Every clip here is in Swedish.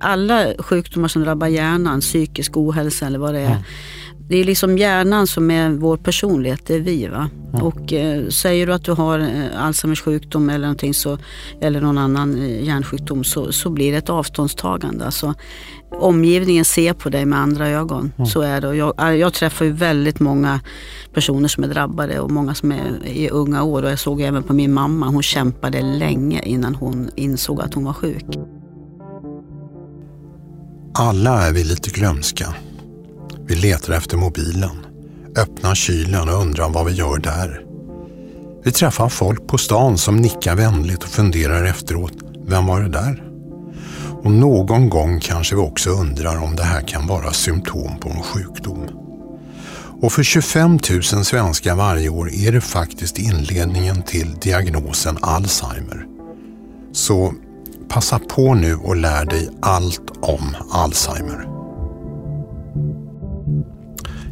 Alla sjukdomar som drabbar hjärnan, psykisk ohälsa eller vad det är. Mm. Det är liksom hjärnan som är vår personlighet, det är vi va. Mm. Och säger du att du har Alzheimers sjukdom eller någonting så, eller någon annan hjärnsjukdom så blir det ett avståndstagande. Alltså, omgivningen ser på dig med andra ögon. Mm. Så är det. Och jag träffar ju väldigt många personer som är drabbade och många som är i unga år. Och jag såg även på min mamma, hon kämpade länge innan hon insåg att hon var sjuk. Alla är vi lite glömska. Vi letar efter mobilen, öppnar kylen och undrar vad vi gör där. Vi träffar folk på stan som nickar vänligt och funderar efteråt, vem var det där? Och någon gång kanske vi också undrar om det här kan vara symptom på en sjukdom. Och för 25 000 svenskar varje år är det faktiskt inledningen till diagnosen Alzheimer. Så passa på nu och lär dig allt om Alzheimer.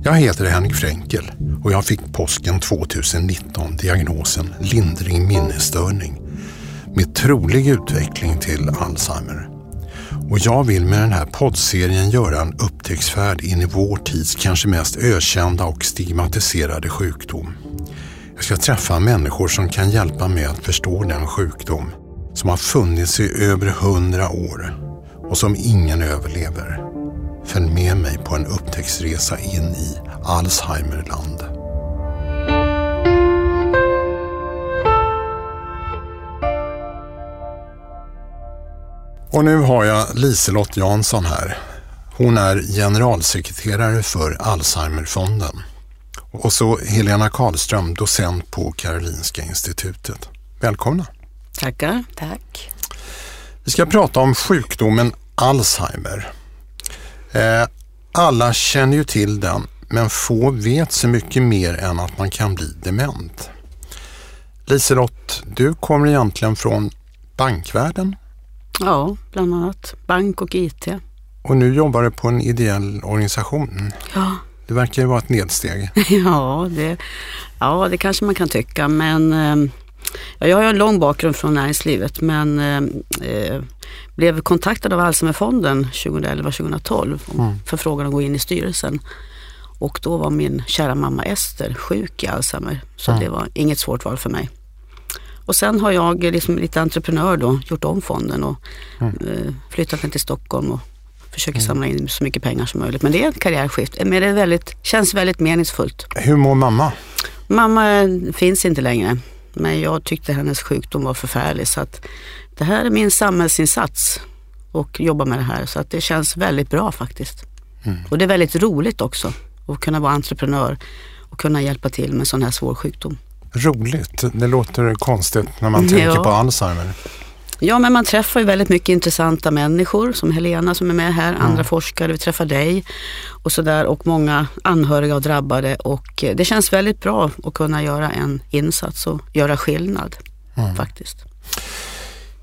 Jag heter Henrik Fränkel och jag fick påsken 2019 diagnosen lindrig minnesstörning med trolig utveckling till Alzheimer. Och jag vill med den här poddserien göra en upptäcktsfärd in i vår tids kanske mest ökända och stigmatiserade sjukdom. Jag ska träffa människor som kan hjälpa mig att förstå den sjukdom som har funnits i över 100 år och som ingen överlever. Följ med mig på en upptäcktsresa in i Alzheimerland. Och nu har jag Liselott Jansson här. Hon är generalsekreterare för Alzheimerfonden. Och så Helena Karlström, docent på Karolinska institutet. Välkomna. Tackar. Tack. Vi ska prata om sjukdomen Alzheimer. Alla känner ju till den, men få vet så mycket mer än att man kan bli dement. Liselott, du kommer egentligen från bankvärlden? Ja, bland annat. Bank och IT. Och nu jobbar du på en ideell organisation. Ja. Det verkar ju vara ett nedsteg. Ja, det kanske man kan tycka, men... Jag har en lång bakgrund från näringslivet men blev kontaktad av Alzheimerfonden 2011-2012 för frågan att gå in i styrelsen. Och då var min kära mamma Ester sjuk i Alzheimer så det var inget svårt val för mig. Och sen har jag liksom lite entreprenör då, gjort om fonden och flyttat ner till Stockholm och försöker samla in så mycket pengar som möjligt. Men det är ett karriärskift. Men det känns väldigt meningsfullt. Hur mår mamma? Mamma finns inte längre. Men jag tyckte hennes sjukdom var förfärlig så att det här är min samhällsinsats och jobba med det här så att det känns väldigt bra faktiskt. Mm. Och det är väldigt roligt också att kunna vara entreprenör och kunna hjälpa till med sån här svår sjukdom. Roligt, det låter konstigt när man tänker på Alzheimer. Ja, men man träffar ju väldigt mycket intressanta människor som Helena som är med här, andra forskare, vi träffar dig och sådär och många anhöriga och drabbade och det känns väldigt bra att kunna göra en insats och göra skillnad faktiskt.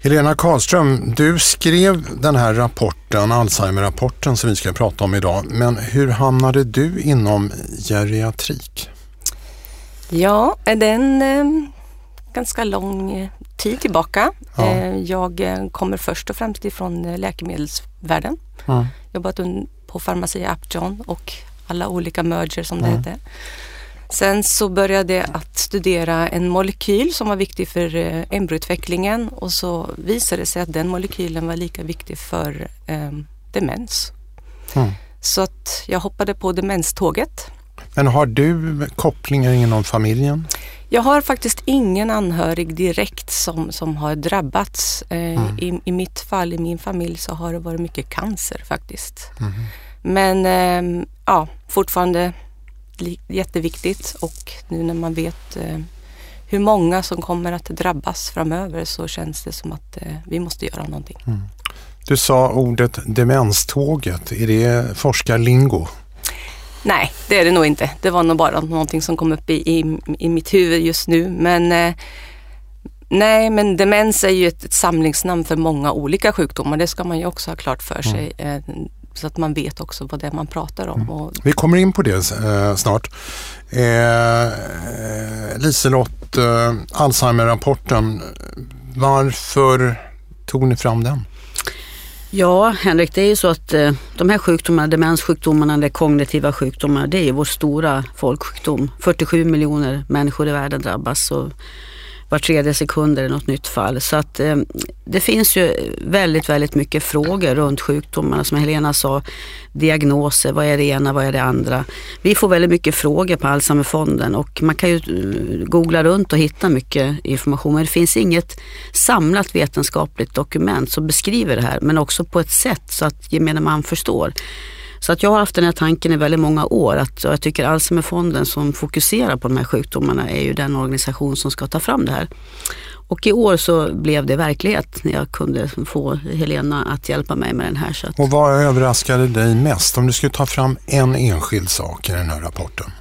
Helena Karlström, du skrev den här rapporten, Alzheimer-rapporten som vi ska prata om idag, men hur hamnade du inom geriatrik? Ja, den... Ganska lång tid tillbaka. Ja. Jag kommer först och främst ifrån läkemedelsvärlden. Ja. Jobbat på Pharmacia Upjohn och alla olika merger som det heter. Sen så började jag att studera en molekyl som var viktig för embryoutvecklingen och så visade det sig att den molekylen var lika viktig för demens. Ja. Så att jag hoppade på demenståget. Men har du kopplingar inom familjen? Jag har faktiskt ingen anhörig direkt som har drabbats. I mitt fall, i min familj, så har det varit mycket cancer faktiskt. Mm. Men ja, fortfarande jätteviktigt och nu när man vet hur många som kommer att drabbas framöver så känns det som att vi måste göra någonting. Mm. Du sa ordet demenståget, är det forskarlingo? Nej, det är det nog inte. Det var nog bara någonting som kom upp i mitt huvud just nu. Men men demens är ju ett samlingsnamn för många olika sjukdomar. Det ska man ju också ha klart för sig så att man vet också vad det är man pratar om. Och... Vi kommer in på det snart. Liselott, Alzheimer-rapporten. Varför tog ni fram den? Ja, Henrik, det är ju så att de här sjukdomarna, demenssjukdomarna eller kognitiva sjukdomar, det är ju vår stora folksjukdom. 47 miljoner människor i världen drabbas och var tredje sekund är det något nytt fall. Så att det finns ju väldigt, väldigt mycket frågor runt sjukdomarna. Som Helena sa, diagnoser, vad är det ena, vad är det andra? Vi får väldigt mycket frågor på Alzheimerfonden och man kan ju googla runt och hitta mycket information. Men det finns inget samlat vetenskapligt dokument som beskriver det här, men också på ett sätt så att gemene man förstår. Så att jag har haft den här tanken i väldigt många år, att jag tycker Alzheimerfonden som fokuserar på de här sjukdomarna är ju den organisation som ska ta fram det här. Och i år så blev det verklighet när jag kunde få Helena att hjälpa mig med den här. Så att... Och vad överraskade dig mest om du skulle ta fram en enskild sak i den här rapporten?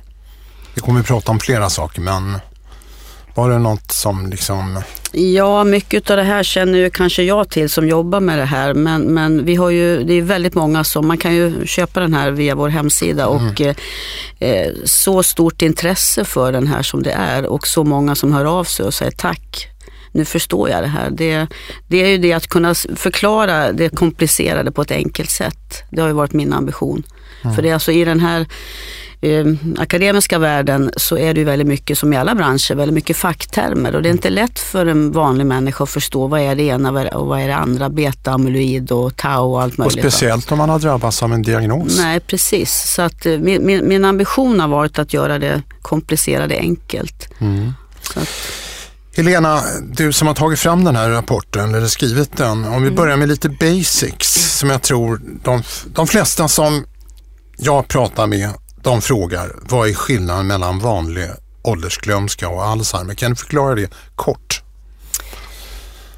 Vi kommer att prata om flera saker, men... Var det något som liksom... Ja, mycket av det här känner ju kanske jag till som jobbar med det här. Men vi har ju, det är väldigt många som... Man kan ju köpa den här via vår hemsida. Och så stort intresse för den här som det är. Och så många som hör av sig och säger tack. Nu förstår jag det här. Det är ju det att kunna förklara det komplicerade på ett enkelt sätt. Det har ju varit min ambition. Mm. För det är alltså i den här... akademiska världen så är det ju väldigt mycket som i alla branscher, väldigt mycket facktermer och det är inte lätt för en vanlig människa att förstå vad är det ena och vad är det andra, beta-amyloid och tau och allt möjligt. Och speciellt om man har drabbats av en diagnos. Nej, precis. Så att min ambition har varit att göra det komplicerade enkelt. Mm. Så att... Helena, du som har tagit fram den här rapporten eller skrivit den, om vi börjar med lite basics som jag tror de flesta som jag pratar med, de frågar, vad är skillnaden mellan vanlig åldersglömska och Alzheimer? Kan du förklara det kort?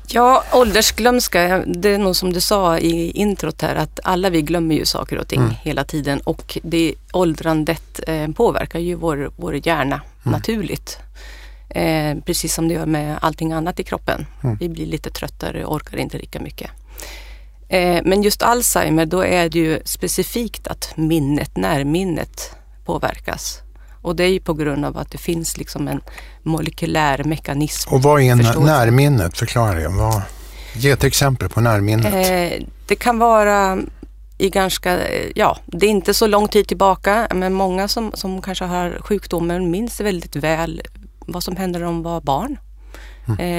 Ja, åldersglömska, det är nog som du sa i introt här, att alla vi glömmer ju saker och ting hela tiden. Och det åldrandet påverkar ju vår hjärna naturligt. Precis som det gör med allting annat i kroppen. Vi blir lite tröttare och orkar inte lika mycket. Men just Alzheimer, då är det ju specifikt att närminnet påverkas. Och det är ju på grund av att det finns liksom en molekylär mekanism. Och vad är närminnet? Förklara det. Ge ett exempel på närminnet. Det kan vara i ganska, det är inte så lång tid tillbaka, men många som kanske har sjukdomen minns väldigt väl vad som hände när de var barn.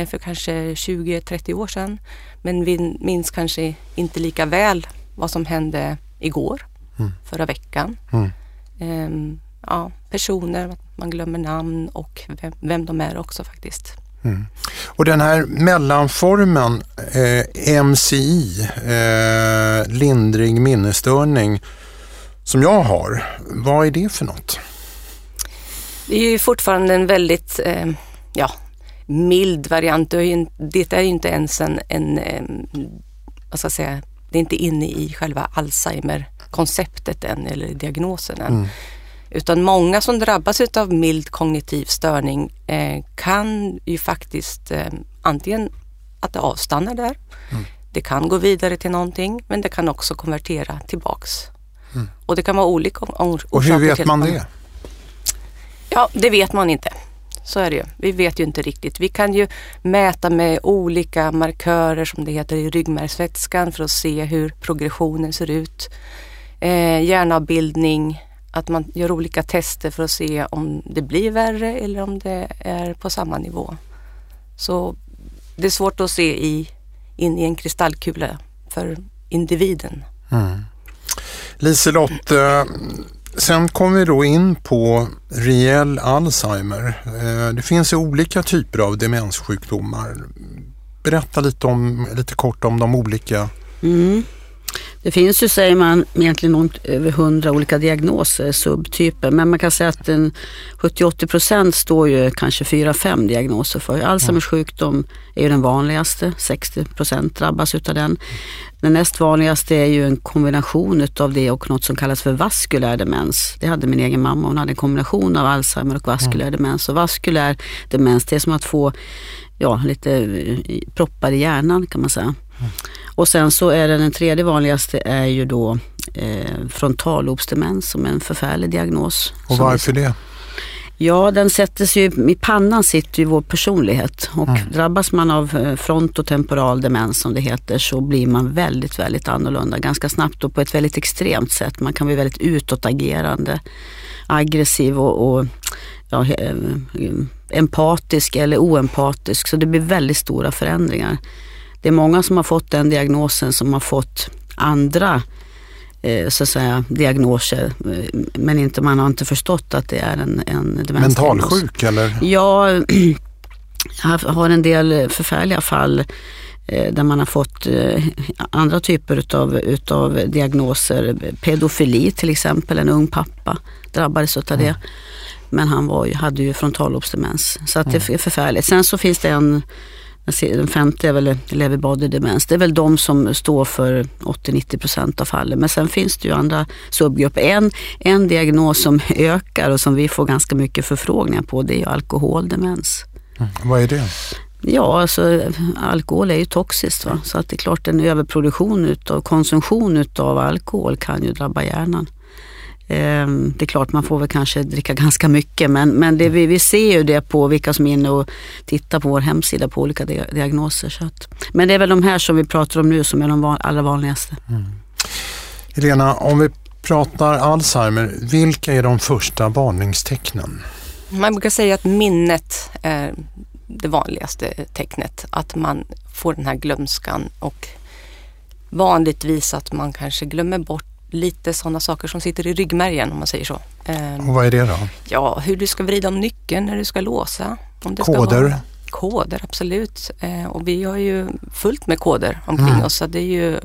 För kanske 20-30 år sedan. Men vi minns kanske inte lika väl vad som hände igår, förra veckan. Personer, man glömmer namn och vem de är också faktiskt. Och den här mellanformen, MCI, lindrig minnesstörning, som jag har, vad är det för något? Det är ju fortfarande en väldigt... mild variant. Det är ju inte ens en vad ska jag säga, det är inte inne i själva Alzheimer-konceptet än, eller diagnosen än. Utan många som drabbas av mild kognitiv störning kan ju faktiskt antingen att det avstannar där. Det kan gå vidare till någonting, men det kan också konvertera tillbaks. Och det kan vara olika orsaker. Och hur vet man det? Ja, det vet man inte. Så är det ju. Vi vet ju inte riktigt. Vi kan ju mäta med olika markörer som det heter i ryggmärgsvätskan för att se hur progressionen ser ut. Hjärnavbildning, att man gör olika tester för att se om det blir värre eller om det är på samma nivå. Så det är svårt att se in i en kristallkula för individen. Liselott... Sen kommer vi då in på reell Alzheimer. Det finns ju olika typer av demenssjukdomar. Berätta lite kort om de olika. Det finns ju, säger man, egentligen över 100 olika diagnoser, subtyper. Men man kan säga att 70-80% står ju kanske 4-5 diagnoser för. Alzheimers sjukdom är ju den vanligaste, 60% drabbas utav den. Den näst vanligaste är ju en kombination utav det och något som kallas för vaskulär demens. Det hade min egen mamma, hon hade en kombination av Alzheimer och vaskulär demens. Och vaskulär demens, det är som att få lite proppar i hjärnan kan man säga. Och sen så är den tredje vanligaste är ju då frontallobsdemens som är en förfärlig diagnos. Och varför det? Ja, den sätts ju, i pannan sitter ju vår personlighet och drabbas man av frontotemporal demens som det heter så blir man väldigt, väldigt annorlunda ganska snabbt och på ett väldigt extremt sätt. Man kan bli väldigt utåtagerande, aggressiv och ja, empatisk eller oempatisk så det blir väldigt stora förändringar. Det är många som har fått den diagnosen som har fått andra så att säga diagnoser men inte, man har inte förstått att det är en mentalsjuk eller? Ja, jag har en del förfärliga fall där man har fått andra typer utav diagnoser, pedofili till exempel, en ung pappa drabbades av det men han hade ju frontalloppsdemens så att det är förfärligt. Sen så finns det den femte är väl leverbodydemens. Det är väl de som står för 80-90% av fallen. Men sen finns det ju andra subgrupper. En diagnos som ökar och som vi får ganska mycket förfrågningar på det är ju alkoholdemens. Vad är det? Ja, alltså alkohol är ju toxiskt va? Så att det är klart en överproduktion utav konsumtion utav alkohol kan ju drabba hjärnan. Det är klart man får väl kanske dricka ganska mycket men det, vi ser ju det på vilka som är inne och tittar på vår hemsida på olika diagnoser. Så att, men det är väl de här som vi pratar om nu som är de allra vanligaste. Mm. Helena, om vi pratar Alzheimer, vilka är de första varningstecknen? Man brukar säga att minnet är det vanligaste tecknet, att man får den här glömskan och vanligtvis att man kanske glömmer bort lite sådana saker som sitter i ryggmärgen om man säger så. Och vad är det då? Ja, hur du ska vrida om nyckeln när du ska låsa. Om det koder? Ska vara. Koder, absolut. Och vi har ju fullt med koder omkring oss. Så det är ju,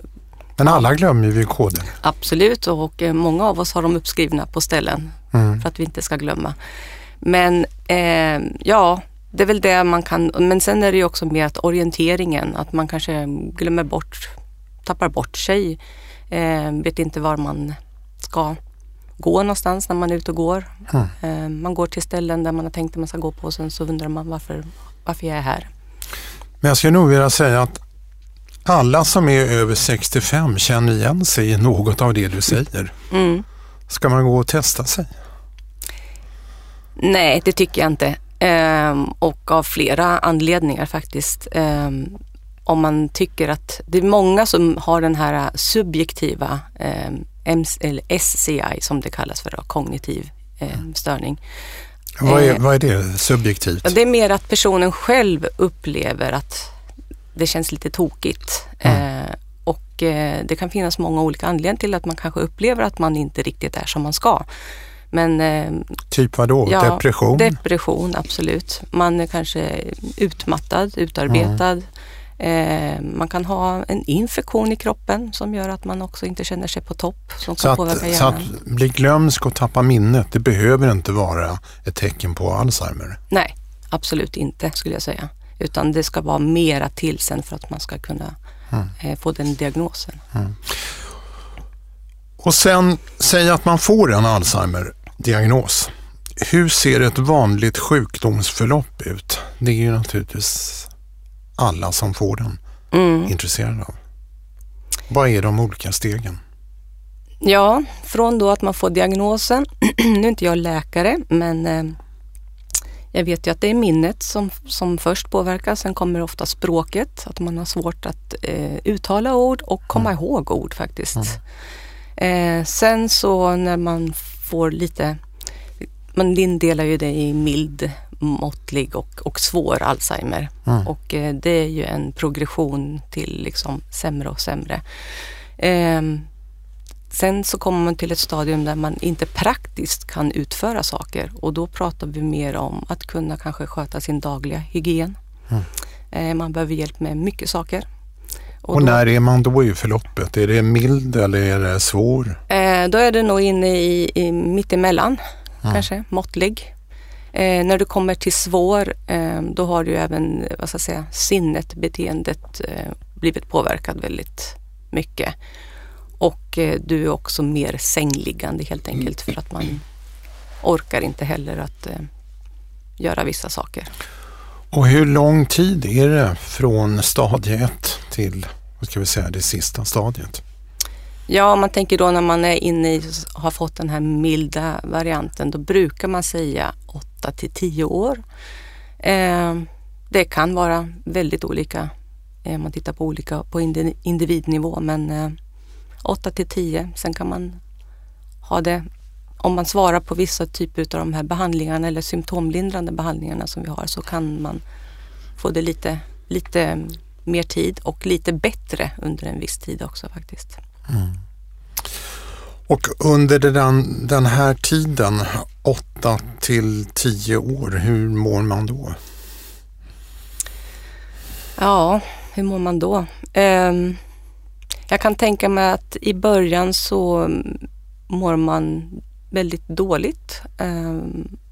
men alla glömmer ju koder. Absolut, och många av oss har dem uppskrivna på ställen för att vi inte ska glömma. Men ja, det är väl det man kan. Men sen är det ju också med att orienteringen, att man kanske glömmer bort, tappar bort sig. Vet inte var man ska gå någonstans när man är ute och går. Man går till ställen där man har tänkt att man ska gå på och sen så undrar man varför jag är här. Men jag skulle nog vilja säga att alla som är över 65 känner igen sig i något av det du säger. Mm. Ska man gå och testa sig? Nej, det tycker jag inte. Och av flera anledningar faktiskt. Om man tycker att det är många som har den här subjektiva eller SCI som det kallas för då, kognitiv störning. Vad är det subjektivt? Det är mer att personen själv upplever att det känns lite tokigt. Och det kan finnas många olika anledningar till att man kanske upplever att man inte riktigt är som man ska. Men, typ vadå? Ja, depression? Depression, absolut. Man är kanske utmattad, utarbetad. Man kan ha en infektion i kroppen som gör att man också inte känner sig på topp som kan påverka hjärnan. Så att bli glömsk och tappa minnet, det behöver inte vara ett tecken på Alzheimer? Nej, absolut inte skulle jag säga. Utan det ska vara mera till sen för att man ska kunna få den diagnosen. Och sen säg att man får en Alzheimer-diagnos. Hur ser ett vanligt sjukdomsförlopp ut? Det är ju naturligtvis alla som får den intresserade av. Vad är de olika stegen? Ja, från då att man får diagnosen. Nu är inte jag läkare, men jag vet ju att det är minnet som först påverkas. Sen kommer ofta språket, att man har svårt att uttala ord och komma ihåg ord faktiskt. Sen så när man får lite, man indelar ju det i mild, måttlig och svår Alzheimer. Och det är ju en progression till liksom sämre och sämre. Sen så kommer man till ett stadium där man inte praktiskt kan utföra saker och då pratar vi mer om att kunna kanske sköta sin dagliga hygien. Man behöver hjälp med mycket saker. Och då, när är man då i förloppet? Är det mild eller är det svår? Då är det nog inne i mittemellan kanske, måttlig. När du kommer till svår, då har du även, vad ska jag säga, sinnet, beteendet blivit påverkat väldigt mycket. Och du är också mer sängliggande helt enkelt för att man orkar inte heller att göra vissa saker. Och hur lång tid är det från stadie 1 till, vad ska vi säga, det sista stadiet? Ja, om man tänker då när man är inne i, har fått den här milda varianten, då brukar man säga 8-10 år. Det kan vara väldigt olika, man tittar på olika på individnivå, men 8-10, sen kan man ha det, om man svarar på vissa typer av de här behandlingarna eller symptomlindrande behandlingarna som vi har, så kan man få det lite mer tid och lite bättre under en viss tid också faktiskt. Mm. Och under den här tiden, 8-10 år, hur mår man då? Ja, hur mår man då? Jag kan tänka mig att i början så mår man väldigt dåligt.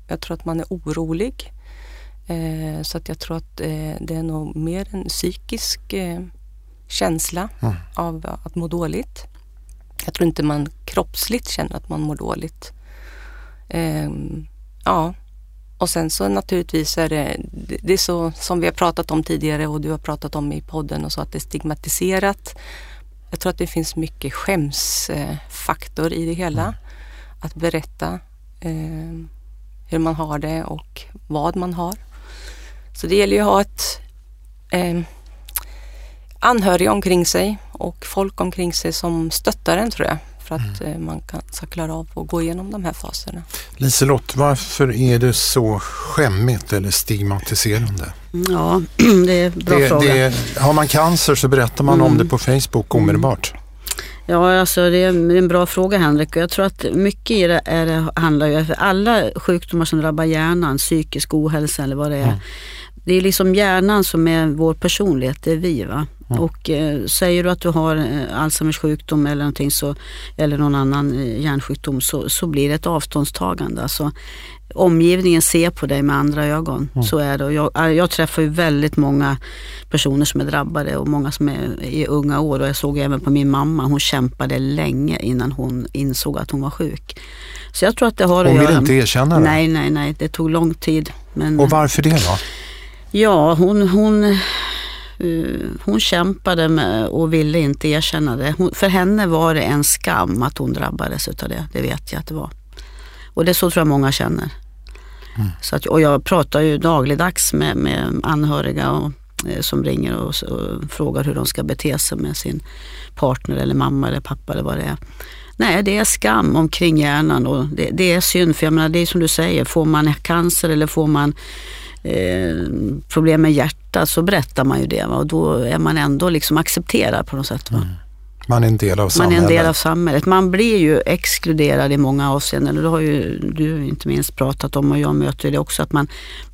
Jag tror att man är orolig. Så att jag tror att det är nog mer en psykisk känsla av att må dåligt. Jag tror inte man kroppsligt känner att man mår dåligt. Ja, och sen så naturligtvis är det är så som vi har pratat om tidigare och du har pratat om i podden och så, att det är stigmatiserat. Jag tror att det finns mycket skämsfaktor i det hela. Mm. Att berätta hur man har det och vad man har. Så det gäller ju att ha ett anhöriga omkring sig och folk omkring sig som stöttar en, tror jag, för att man ska klara av att gå igenom de här faserna. Liselott, varför är det så skämmigt eller stigmatiserande? Ja, det är en bra fråga. Har man cancer så berättar man om det på Facebook omedelbart. Ja, alltså det är en bra fråga, Henrik. Jag tror att mycket i det, handlar ju om alla sjukdomar som drabbar hjärnan, psykisk ohälsa eller vad det är. Mm. Det är liksom hjärnan som är vår personlighet, det är vi, va? Mm. Och säger du att du har Alzheimers sjukdom eller någonting, så, eller någon annan hjärnsjukdom, så blir det ett avståndstagande. Alltså, omgivningen ser på dig med andra ögon. Mm. Så är det. Och jag träffar ju väldigt många personer som är drabbade och många som är i unga år, och jag såg även på min mamma, hon kämpade länge innan hon insåg att hon var sjuk. Så jag tror att det har att göra. Hon vill inte erkänna det? Nej, det tog lång tid. Men... Och varför det då? Ja, hon kämpade med och ville inte erkänna det. För henne var det en skam att hon drabbades av det. Det vet jag att det var. Och det så tror jag många känner. Mm. Så att, och jag pratar ju dagligdags med anhöriga och, som ringer och frågar hur de ska bete sig med sin partner eller mamma eller pappa eller vad det är. Nej, det är skam omkring hjärnan, och det är synd, för jag menar, det är som du säger, får man cancer eller får man problem med hjärtat, så berättar man ju det, va? Och då är man ändå liksom accepterad på något sätt, va? Mm. Man är en del av samhället. Man blir ju exkluderad i många avseenden. Det har ju du inte minst pratat om, och jag möter det också, att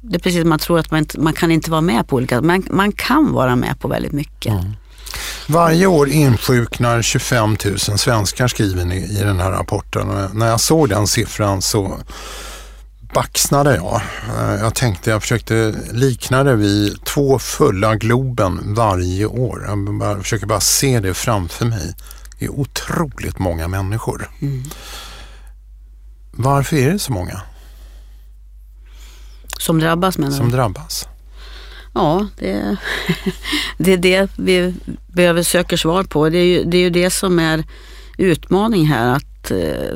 det är precis som man tror att man kan inte vara med på olika, men man kan vara med på väldigt mycket. Mm. Varje år insjuknar 25 000 svenskar, skriver ni i den här rapporten. Och när jag såg den siffran så baxnade jag. Jag försökte likna det vid 2 fulla Globen varje år. Jag försöker bara se det framför mig. Det är otroligt många människor. Mm. Varför är det så många? Som drabbas, menar du? Som drabbas. Ja, det är det vi behöver söka svar på. Det är ju det som är utmaning här, att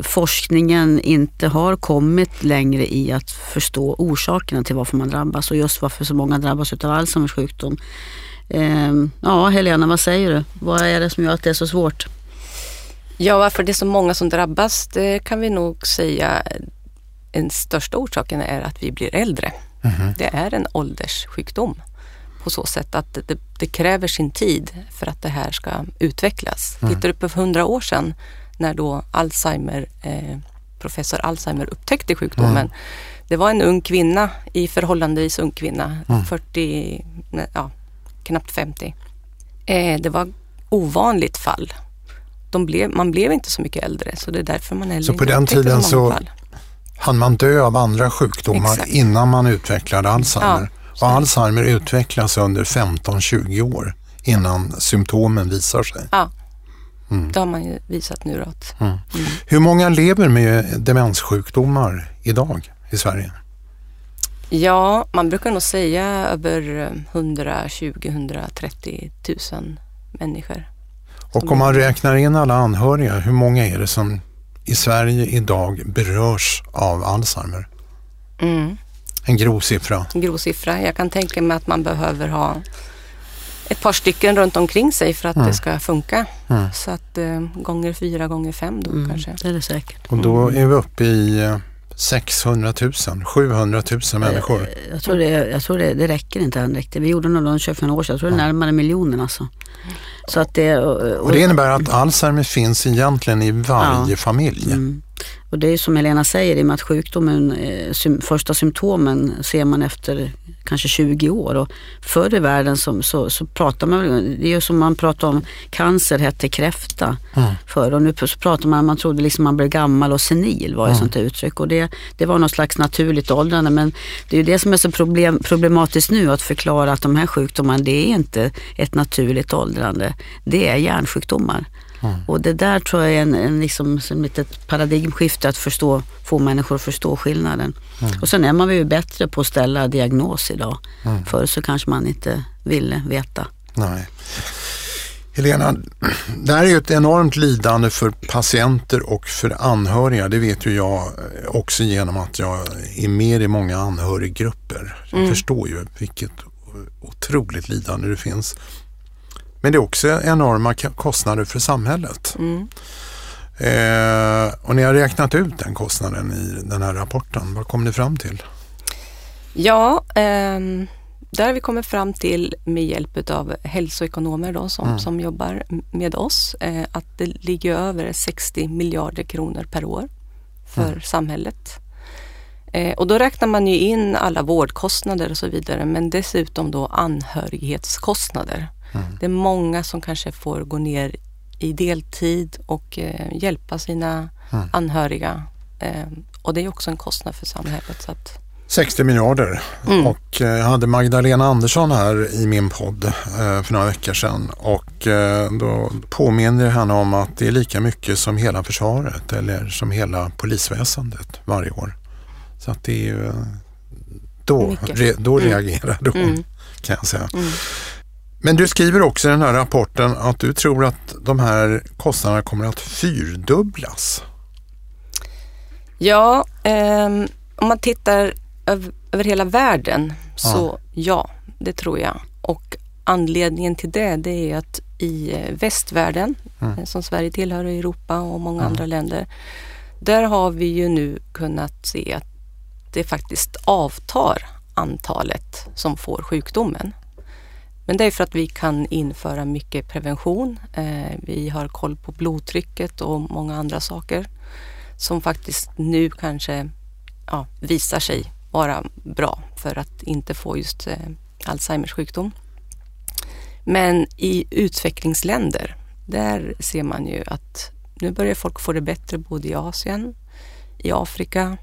forskningen inte har kommit längre i att förstå orsakerna till varför man drabbas, och just varför så många drabbas av Alzheimers sjukdom. Ja, Helena, vad säger du? Vad är det som gör att det är så svårt? Ja, varför det är så många som drabbas, det kan vi nog säga, den största orsaken är att vi blir äldre. Mm-hmm. Det är en ålderssjukdom på så sätt att det kräver sin tid för att det här ska utvecklas. Mm. Tittar du på 100 år sedan, när då professor Alzheimer upptäckte sjukdomen. Mm. Det var en ung kvinna, i förhållandevis ung kvinna, 40, ja, knappt 50. Det var ovanligt fall. Man blev inte så mycket äldre, så det är därför man heller inte upptäckte så många fall. Hann man dö av andra sjukdomar, exakt, innan man utvecklade Alzheimer? Ja, och Alzheimer utvecklas under 15-20 år innan symptomen visar sig. Ja, det har man ju visat nu. Hur många lever med demenssjukdomar idag i Sverige? Ja, man brukar nog säga över 120-130 000 människor. Och om man räknar in alla anhöriga, hur många är det som i Sverige idag berörs av Alzheimer? Mm. En grov siffra. En grov siffra. Jag kan tänka mig att man behöver ha ett par stycken runt omkring sig för att det ska funka. Mm. Så att gånger 4, gånger 5 då kanske. Det är det säkert. Och då är vi uppe i 600 000, 700 000 människor. Jag tror det räcker inte än riktigt. Vi gjorde någon 25 år sedan. Jag tror det är närmare miljonen alltså. Så att det, och det innebär att Alzheimer finns egentligen i varje familj. Mm. Och det är som Helena säger, i och med att sjukdomen, första symptomen ser man efter kanske 20 år. Och förr i världen så pratar man, det är ju som man pratar om, cancer hette kräfta förr. Och nu så pratar man trodde liksom man blev gammal och senil var ju sånt uttryck. Och det var något slags naturligt åldrande. Men det är ju det som är så problematiskt nu, att förklara att de här sjukdomarna, det är inte ett naturligt åldrande. Det är hjärnsjukdomar. Mm. Och det där tror jag är en liksom ett paradigmskifte, att förstå, få människor att förstå skillnaden. Mm. Och sen är man ju bättre på att ställa diagnos idag. Mm. Förr så kanske man inte ville veta. Nej. Helena, det här är ju ett enormt lidande för patienter och för anhöriga. Det vet ju jag också genom att jag är med i många anhöriggrupper. Jag förstår ju vilket otroligt lidande det finns. Men det är också enorma kostnader för samhället. Mm. Och ni har räknat ut den kostnaden i den här rapporten. Vad kom ni fram till? Ja, där vi kommer fram till med hjälp av hälsoekonomer då, som jobbar med oss. Att det ligger över 60 miljarder kronor per år för samhället. Och då räknar man ju in alla vårdkostnader och så vidare. Men dessutom då anhörighetskostnader. Mm. Det är många som kanske får gå ner i deltid och hjälpa sina anhöriga. Och det är också en kostnad för samhället. Så att 60 miljarder. Och jag hade Magdalena Andersson här i min podd för några veckor sedan. Och då påminner han om att det är lika mycket som hela försvaret eller som hela polisväsendet varje år. Så att det är ju då reagerar de, kan jag säga. Mm. Men du skriver också i den här rapporten att du tror att de här kostnaderna kommer att fyrdubblas. Ja, om man tittar över hela världen så ja, det tror jag. Och anledningen till det är att i västvärlden, som Sverige tillhör, i Europa och många andra länder, där har vi ju nu kunnat se att det faktiskt avtar antalet som får sjukdomen. Men det är för att vi kan införa mycket prevention. Vi har koll på blodtrycket och många andra saker som faktiskt nu kanske visar sig vara bra för att inte få just Alzheimers sjukdom. Men i utvecklingsländer, där ser man ju att nu börjar folk få det bättre både i Asien, i Afrika,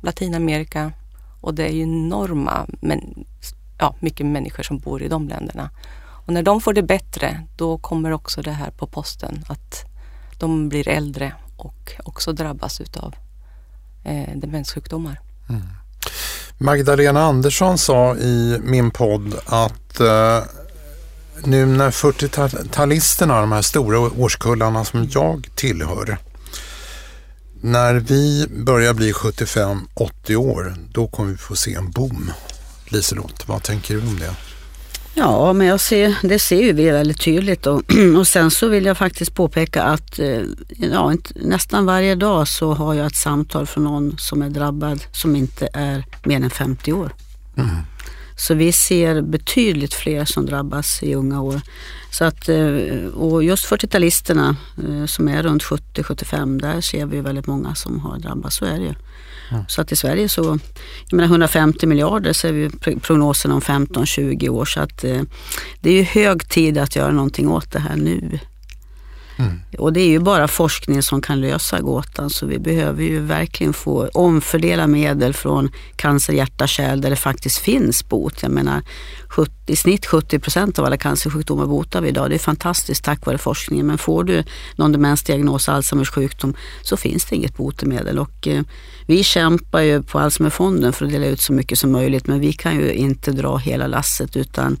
Latinamerika, och det är ju enorma mycket människor som bor i de länderna. Och när de får det bättre, då kommer också det här på posten, att de blir äldre och också drabbas utav demenssjukdomar. Mm. Magdalena Andersson sa i min podd att nu när 40-talisterna, de här stora årskullarna som jag tillhör, när vi börjar bli 75-80 år, då kommer vi få se en boom. Liselott, vad tänker du om det? Ja, men det ser ju vi väldigt tydligt. Och sen så vill jag faktiskt påpeka att nästan varje dag så har jag ett samtal från någon som är drabbad som inte är mer än 50 år. Mm. Så vi ser betydligt fler som drabbas i unga år. Så att, och just 40-talisterna som är runt 70-75, där ser vi väldigt många som har drabbats, så är det ju. Mm. Så att i Sverige så, jag menar 150 miljarder så är vi prognosen om 15-20 år. Så att det är ju hög tid att göra någonting åt det här nu. Mm. Och det är ju bara forskning som kan lösa gåtan, så vi behöver ju verkligen få omfördela medel från cancer, hjärta, kärl där det faktiskt finns bot. Jag menar, i snitt 70% av alla cancersjukdomar botar vi idag. Det är fantastiskt tack vare forskningen, men får du någon demensdiagnos, Alzheimers sjukdom, så finns det inget botemedel. Och vi kämpar ju på Alzheimerfonden för att dela ut så mycket som möjligt, men vi kan ju inte dra hela lasset, utan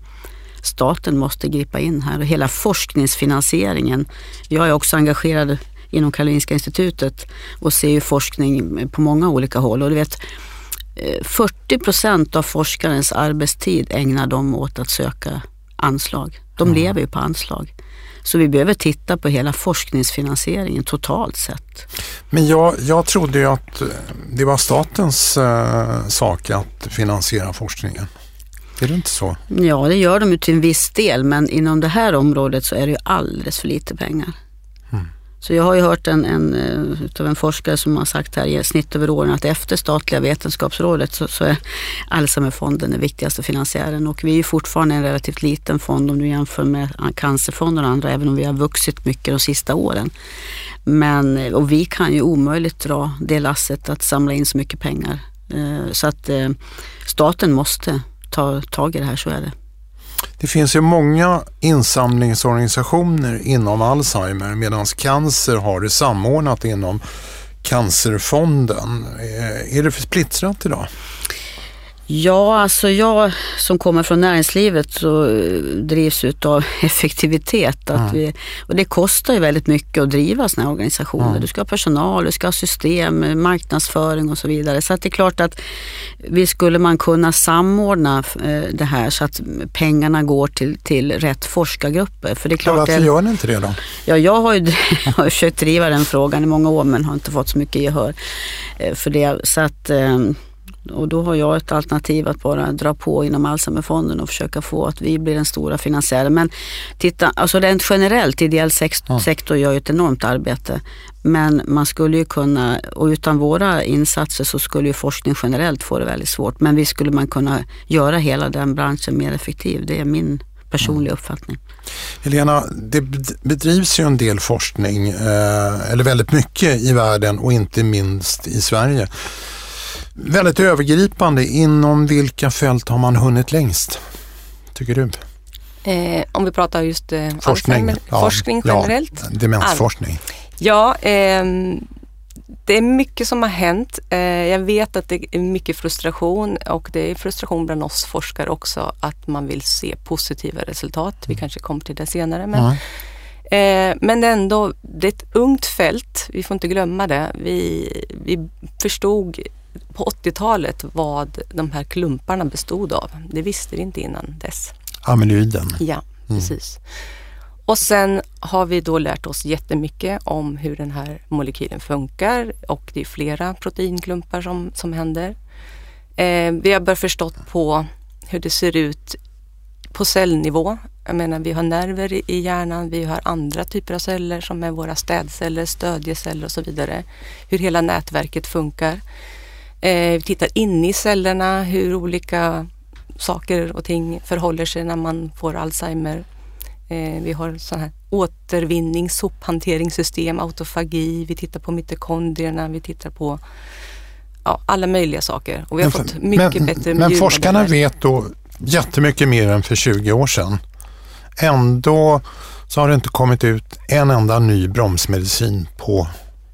staten måste gripa in här. Och hela forskningsfinansieringen. Jag är också engagerad inom Karolinska institutet och ser ju forskning på många olika håll. Och du vet, 40% av forskarens arbetstid ägnar de åt att söka anslag. De lever ju på anslag. Så vi behöver titta på hela forskningsfinansieringen totalt sett. Men jag trodde ju att det var statens sak att finansiera forskningen. Är det inte så? Ja, det gör de ju till en viss del, men inom det här området så är det ju alldeles för lite pengar. Mm. Så jag har ju hört utav en forskare som har sagt här i snitt över åren att efter statliga vetenskapsrådet så är Alzheimerfonden den viktigaste finansiären. Och vi är ju fortfarande en relativt liten fond om du jämför med cancerfonden och andra, även om vi har vuxit mycket de sista åren. Men, och vi kan ju omöjligt dra det lasset att samla in så mycket pengar. Så att staten måste ta tag i det här, så är det. Det finns ju många insamlingsorganisationer inom Alzheimer, medan cancer har det samordnat inom Cancerfonden. Är det för splittrat idag? Ja, alltså jag som kommer från näringslivet så drivs utav effektivitet. Att vi, och det kostar ju väldigt mycket att driva såna här organisationer. Du ska ha personal, du ska ha system, marknadsföring och så vidare. Så att det är klart att vi skulle man kunna samordna det här så att pengarna går till rätt forskargrupper. För det är klart, varför gör ni inte det då? Ja, jag har försökt driva den frågan i många år men har inte fått så mycket gehör för det. Så att... Och då har jag ett alternativ att bara dra på inom Alzheimerfonden och försöka få att vi blir den stora finansiären. Men titta, alltså rent generellt, ideell sektor gör ju ett enormt arbete. Men man skulle ju kunna, och utan våra insatser så skulle ju forskning generellt få det väldigt svårt. Men vi skulle man kunna göra hela den branschen mer effektiv, det är min personlig uppfattning. Helena, det bedrivs ju en del forskning, eller väldigt mycket i världen och inte minst i Sverige. Väldigt övergripande, inom vilka fält har man hunnit längst, tycker du? Om vi pratar just forskning generellt. Ja, demensforskning. Ja, det är mycket som har hänt. Jag vet att det är mycket frustration och det är frustration bland oss forskare också att man vill se positiva resultat. Vi kanske kommer till det senare, men... Men ändå, det är ett ungt fält. Vi får inte glömma det. Vi förstod på 80-talet vad de här klumparna bestod av. Det visste vi inte innan dess. Amyloiden. Ja, precis. Och sen har vi då lärt oss jättemycket om hur den här molekylen funkar. Och det är flera proteinklumpar som händer. Vi har börjat förstått på hur det ser ut på cellnivå. Jag menar, vi har nerver i hjärnan, vi har andra typer av celler som är våra städceller, stödjeceller och så vidare. Hur hela nätverket funkar. Vi tittar in i cellerna, hur olika saker och ting förhåller sig när man får Alzheimer. Vi har sådana här återvinning, sophanteringssystem, autofagi, vi tittar på mitokondrierna, vi tittar på alla möjliga saker. Och vi har fått mycket bättre... Men forskarna vet då jättemycket mer än för 20 år sedan. Ändå så har det inte kommit ut en enda ny bromsmedicin på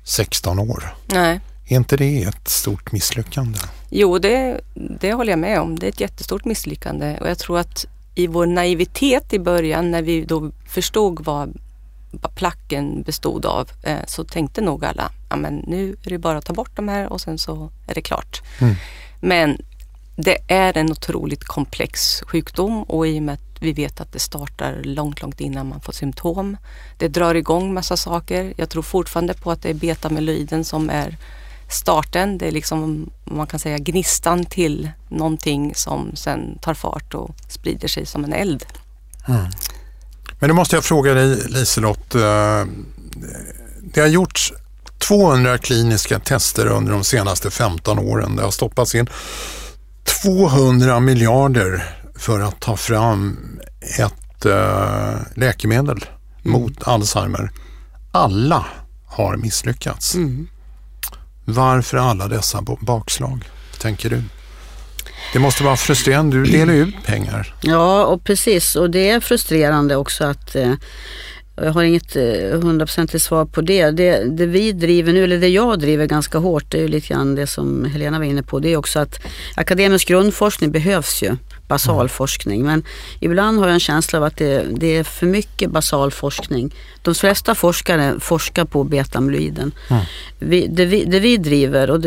16 år. Nej. Är inte det ett stort misslyckande? Jo, det håller jag med om. Det är ett jättestort misslyckande. Och jag tror att i vår naivitet i början, när vi då förstod vad placken bestod av, så tänkte nog alla, ja men nu är det bara att ta bort de här och sen så är det klart. Men det är en otroligt komplex sjukdom och i och med att vi vet att det startar långt innan man får symptom. Det drar igång massa saker. Jag tror fortfarande på att det är betamyloiden som är starten. Det är liksom, man kan säga, gnistan till någonting som sen tar fart och sprider sig som en eld. Men då måste jag fråga dig, Liselott. Det har gjorts 200 kliniska tester under de senaste 15 åren. Det har stoppats in 200 miljarder för att ta fram ett läkemedel mot Alzheimer. Alla har misslyckats. Varför alla dessa bakslag, tänker du? Det måste vara frustrerande, du delar ut pengar. Ja, och precis. Och det är frustrerande också att... Jag har inget 100% svar på det. Det vi driver nu, eller det jag driver ganska hårt, det är ju lite grann det som Helena var inne på. Det är också att akademisk grundforskning behövs ju basal forskning. Men ibland har jag en känsla av att det är för mycket basal forskning. De flesta forskare forskar på betamyloiden. Det vi driver och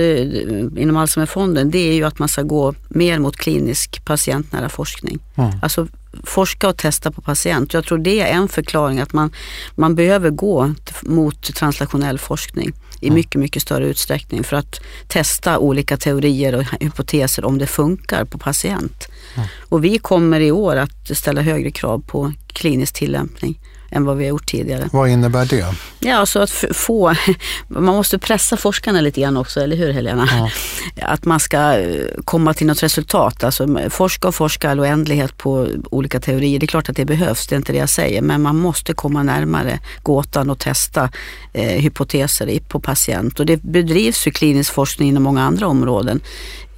inom Alzheimerfonden, det är ju att man ska gå mer mot klinisk patientnära forskning. Alltså forska och testa på patient. Jag tror det är en förklaring att man behöver gå mot translationell forskning i mycket, mycket större utsträckning för att testa olika teorier och hypoteser om det funkar på patient. Och vi kommer i år att ställa högre krav på klinisk tillämpning än vad vi har gjort tidigare. Vad innebär det? Ja, alltså att man måste pressa forskarna lite grann också, eller hur Helena? Ja. Att man ska komma till något resultat. Alltså forska all oändlighet på olika teorier. Det är klart att det behövs, det är inte det jag säger. Men man måste komma närmare gåtan och testa hypoteser på patient. Och det bedrivs ju klinisk forskning inom många andra områden.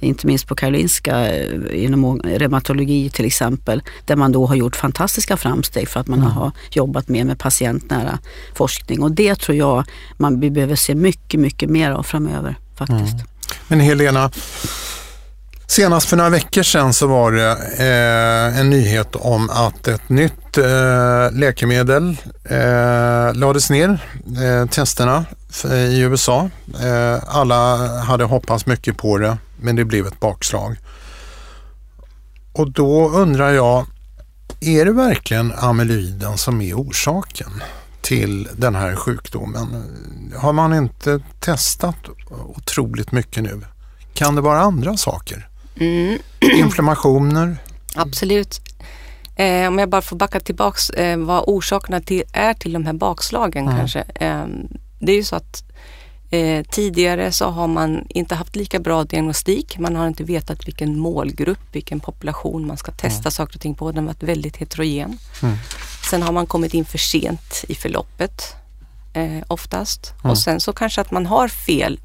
Inte minst på Karolinska, inom reumatologi till exempel, där man då har gjort fantastiska framsteg för att man har jobbat mer med patientnära forskning. Och det tror jag vi behöver se mycket, mycket mer av framöver faktiskt. Mm. Men Helena, senast för några veckor sedan så var det en nyhet om att ett nytt läkemedel lades ner, testerna i USA. Alla hade hoppats mycket på det, men det blev ett bakslag. Och då undrar jag, är det verkligen amyloiden som är orsaken till den här sjukdomen? Har man inte testat otroligt mycket nu? Kan det vara andra saker? Inflammationer? Absolut. Om jag bara får backa tillbaks vad orsakerna till de här bakslagen kanske. Det är ju så att tidigare så har man inte haft lika bra diagnostik. Man har inte vetat vilken målgrupp, vilken population man ska testa saker och ting på. Den har varit väldigt heterogen. Sen har man kommit in för sent i förloppet oftast. Och sen så kanske att man har fel,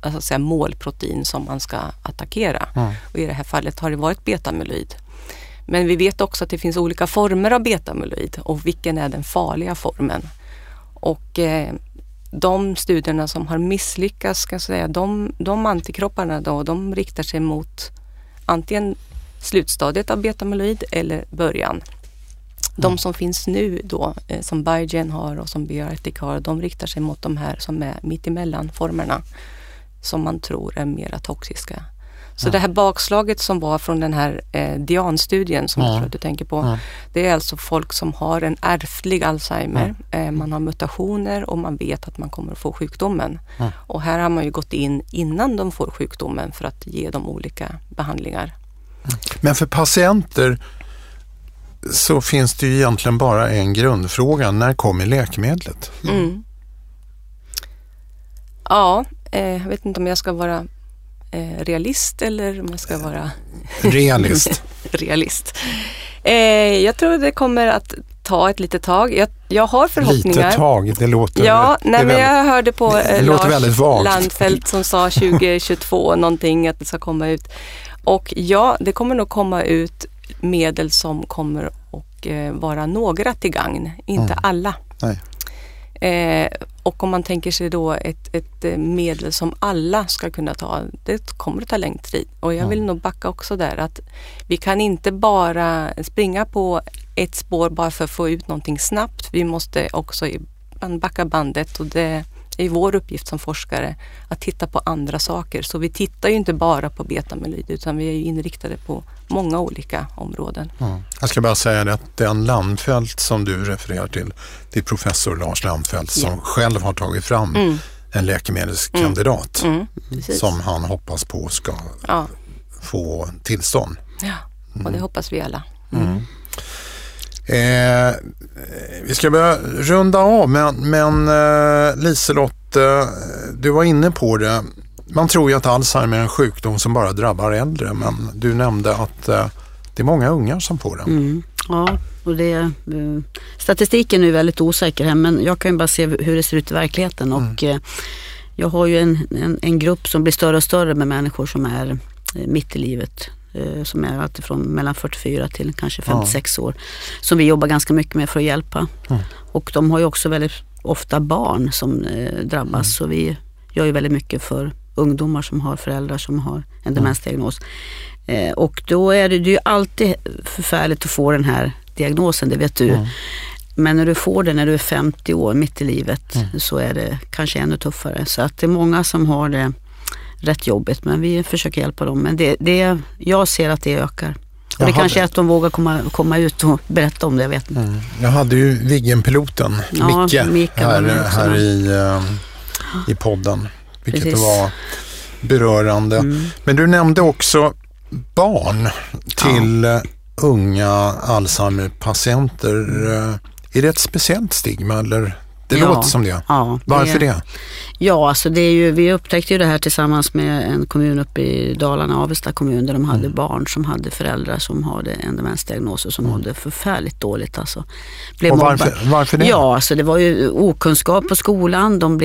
alltså att säga, målprotein som man ska attackera. Och i det här fallet har det varit betamyloid. Men vi vet också att det finns olika former av betamyloid och vilken är den farliga formen. Och de studierna som har misslyckats, ska jag säga, de antikropparna då, de riktar sig mot antingen slutstadiet av betamyloid eller början. De som finns nu då, som Biogen har och som Biartic har, de riktar sig mot de här som är mittemellanformerna som man tror är mera toxiska. Så det här bakslaget som var från den här DIAN-studien som jag tror att du tänker på, det är alltså folk som har en ärftlig Alzheimer. Man har mutationer och man vet att man kommer att få sjukdomen. Och här har man ju gått in innan de får sjukdomen för att ge dem olika behandlingar. Men för patienter så finns det ju egentligen bara en grundfråga. När kommer läkemedlet? Ja, jag vet inte om jag ska vara realist eller om jag ska vara realist. Jag tror det kommer att ta ett litet tag. Jag har förhoppningar. Lite tag, det låter. Ja, jag hörde på Lars Landfelt som sa 2022 någonting att det ska komma ut. Och ja, det kommer nog komma ut medel som kommer att vara några till gagn, inte alla. Nej. Och om man tänker sig då ett medel som alla ska kunna ta, det kommer att ta längre tid. Och jag vill nog backa också där att vi kan inte bara springa på ett spår bara för att få ut någonting snabbt. Vi måste också backa bandet, och det är vår uppgift som forskare att titta på andra saker. Så vi tittar ju inte bara på betamyloid, utan vi är ju inriktade på många olika områden. Jag ska bara säga det att den Landfelt som du refererar till, det är professor Lars Landfelt som själv har tagit fram en läkemedelskandidat som han hoppas på ska få tillstånd. Ja, och det hoppas vi alla. Vi ska börja runda av, men Liselott, du var inne på det. Man tror ju att Alzheimer är en sjukdom som bara drabbar äldre, men du nämnde att det är många ungar som får den. Ja, och statistiken är ju väldigt osäker här, men jag kan ju bara se hur det ser ut i verkligheten. Och jag har ju en grupp som blir större och större med människor som är mitt i livet, som är alltifrån mellan 44 till kanske 56 år, som vi jobbar ganska mycket med för att hjälpa. Och de har ju också väldigt ofta barn som drabbas, så vi gör ju väldigt mycket för ungdomar som har föräldrar som har en demensdiagnos. Och då är det ju alltid förfärligt att få den här diagnosen, det vet du. Mm. Men när du får den när du är 50 år mitt i livet, så är det kanske ännu tuffare. Så att det är många som har det rätt jobbigt, men vi försöker hjälpa dem. Men det, jag ser att det ökar. Och det kanske är att de vågar komma ut och berätta om det, jag vet inte. Mm. Jag hade ju Viggenpiloten, Micke här i podden, vilket precis. Var berörande. Mm. Men du nämnde också barn till unga Alzheimer-patienter. Är det ett speciellt stigma eller? Det låter som det. Ja, varför det? Ja, alltså det är ju, vi upptäckte ju det här tillsammans med en kommun uppe i Dalarna, Avesta kommun, där de hade barn som hade föräldrar som hade en demensdiagnos och som mådde förfärligt dåligt. Alltså. Blev varför det? Ja, alltså det var ju okunskap på skolan. De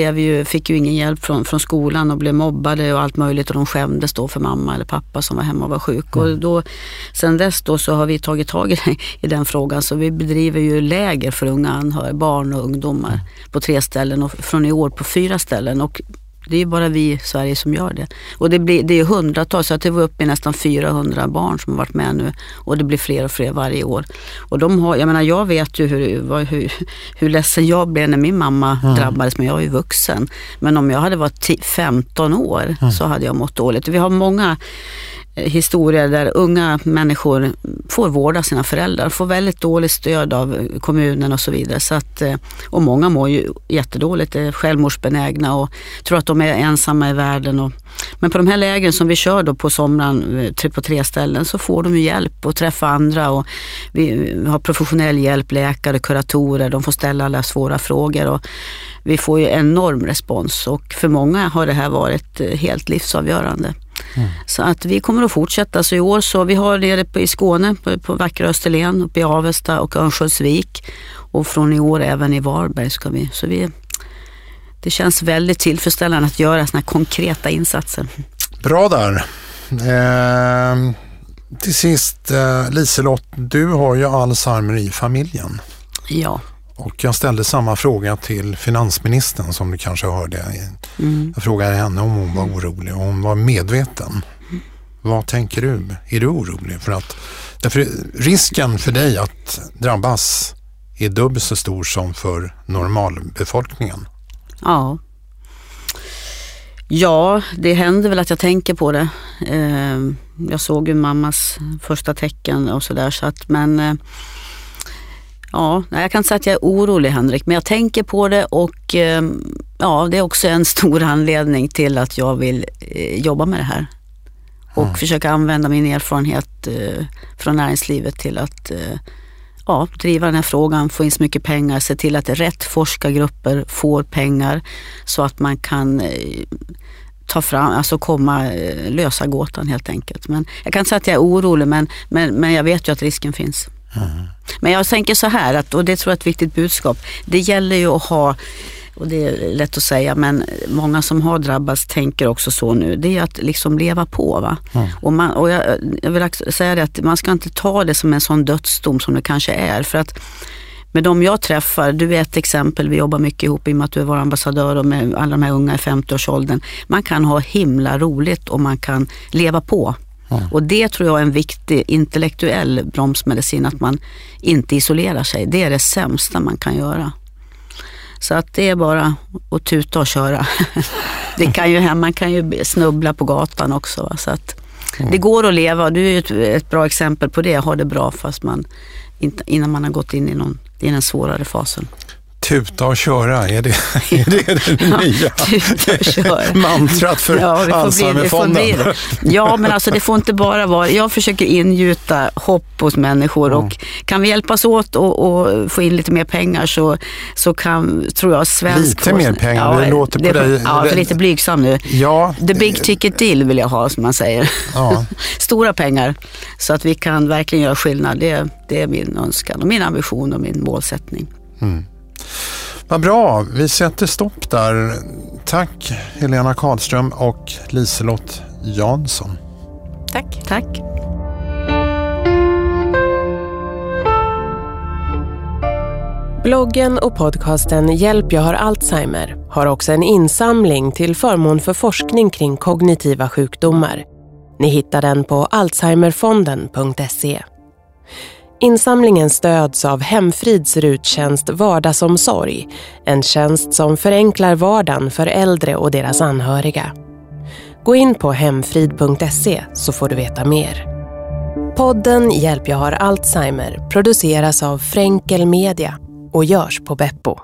fick ju ingen hjälp från skolan och blev mobbade och allt möjligt, och de skämdes då för mamma eller pappa som var hemma och var sjuk. Mm. Och då, sen dess då så har vi tagit tag i den frågan, så vi bedriver ju läger för unga anhöriga, barn och ungdomar. Mm. På 3 ställen och från i år på 4 ställen, och det är bara vi i Sverige som gör det. Och det är hundratals, så att det var uppe i nästan 400 barn som har varit med nu, och det blir fler och fler varje år. Och de har, jag menar, jag vet ju hur ledsen jag blev när min mamma drabbades, men jag är ju vuxen. Men om jag hade varit 15 år så hade jag mått dåligt. Vi har många historier där unga människor får vårda sina föräldrar, får väldigt dåligt stöd av kommunen och så vidare. Så att, och många mår ju jättedåligt, är självmordsbenägna och tror att de är ensamma i världen. Men på de här lägren som vi kör då på somran på 3 ställen, så får de ju hjälp och träffa andra, och vi har professionell hjälp, läkare, kuratorer, de får ställa alla svåra frågor, och vi får ju enorm respons, och för många har det här varit helt livsavgörande. Mm. Så att vi kommer att fortsätta. Så i år så vi har nere i Skåne på vackra Österlen, uppe i Avesta och Örnsköldsvik, och från i år även i Varberg ska vi. Så det känns väldigt tillfredsställande att göra såna här konkreta insatser. Bra där. Till sist, Liselott, du har ju Alzheimer i familjen. Ja. Och jag ställde samma fråga till finansministern, som du kanske hörde. Jag frågade henne om hon var orolig, och hon var medveten. Vad tänker du? Är du orolig? Därför risken för dig att drabbas är dubbelt så stor som för normalbefolkningen. Ja, det händer väl att jag tänker på det. Jag såg ju mammas första tecken och sådär, så att, men... Ja, jag kan inte säga att jag är orolig, Henrik, men jag tänker på det, och det är också en stor anledning till att jag vill jobba med det här. Och försöka använda min erfarenhet från näringslivet till att driva den här frågan, få in så mycket pengar, se till att rätt forskargrupper får pengar så att man kan ta fram, alltså lösa gåtan helt enkelt. Men jag kan inte säga att jag är orolig, men jag vet ju att risken finns. Men jag tänker så här, och det tror jag är ett viktigt budskap, det gäller ju att ha, och det är lätt att säga, men många som har drabbats tänker också så nu, det är att liksom leva på, va? Och jag vill säga det, att man ska inte ta det som en sån dödsdom som det kanske är, för att med de jag träffar, du är ett exempel, vi jobbar mycket ihop i och med att du är vår ambassadör, och med alla de här unga i 50-årsåldern, man kan ha himla roligt och man kan leva på. Mm. Och det tror jag är en viktig intellektuell bromsmedicin, att man inte isolerar sig. Det är det sämsta man kan göra. Så att det är bara att tuta och köra. Det kan ju, man kan ju snubbla på gatan också. Va? Så att det går att leva. Du är ju ett bra exempel på det. Ha det bra fast man inte, innan man har gått in i den svårare fasen. Tuta och köra, är det nya mantrat för Alzheimerfonden? Ja, men alltså det får inte bara vara... Jag försöker ingjuta hopp hos människor, och kan vi hjälpas åt och få in lite mer pengar så kan, tror jag, svensk... Lite mer pengar, det låter på dig... Ja, för lite blygsam nu. Ja, the big ticket deal vill jag ha, som man säger. Ja. Stora pengar, så att vi kan verkligen göra skillnad. Det är min önskan och min ambition och min målsättning. Mm. Vad bra, vi sätter stopp där. Tack Helena Karlström och Liselott Jansson. Tack. Tack. Bloggen och podcasten Hjälp, jag har Alzheimer har också en insamling till förmån för forskning kring kognitiva sjukdomar. Ni hittar den på alzheimerfonden.se. Insamlingen stöds av Hemfrids RUT-tjänst Vardagsomsorg, en tjänst som förenklar vardagen för äldre och deras anhöriga. Gå in på hemfrid.se så får du veta mer. Podden Hjälp jag har Alzheimer produceras av Fränkel Media och görs på Beppo.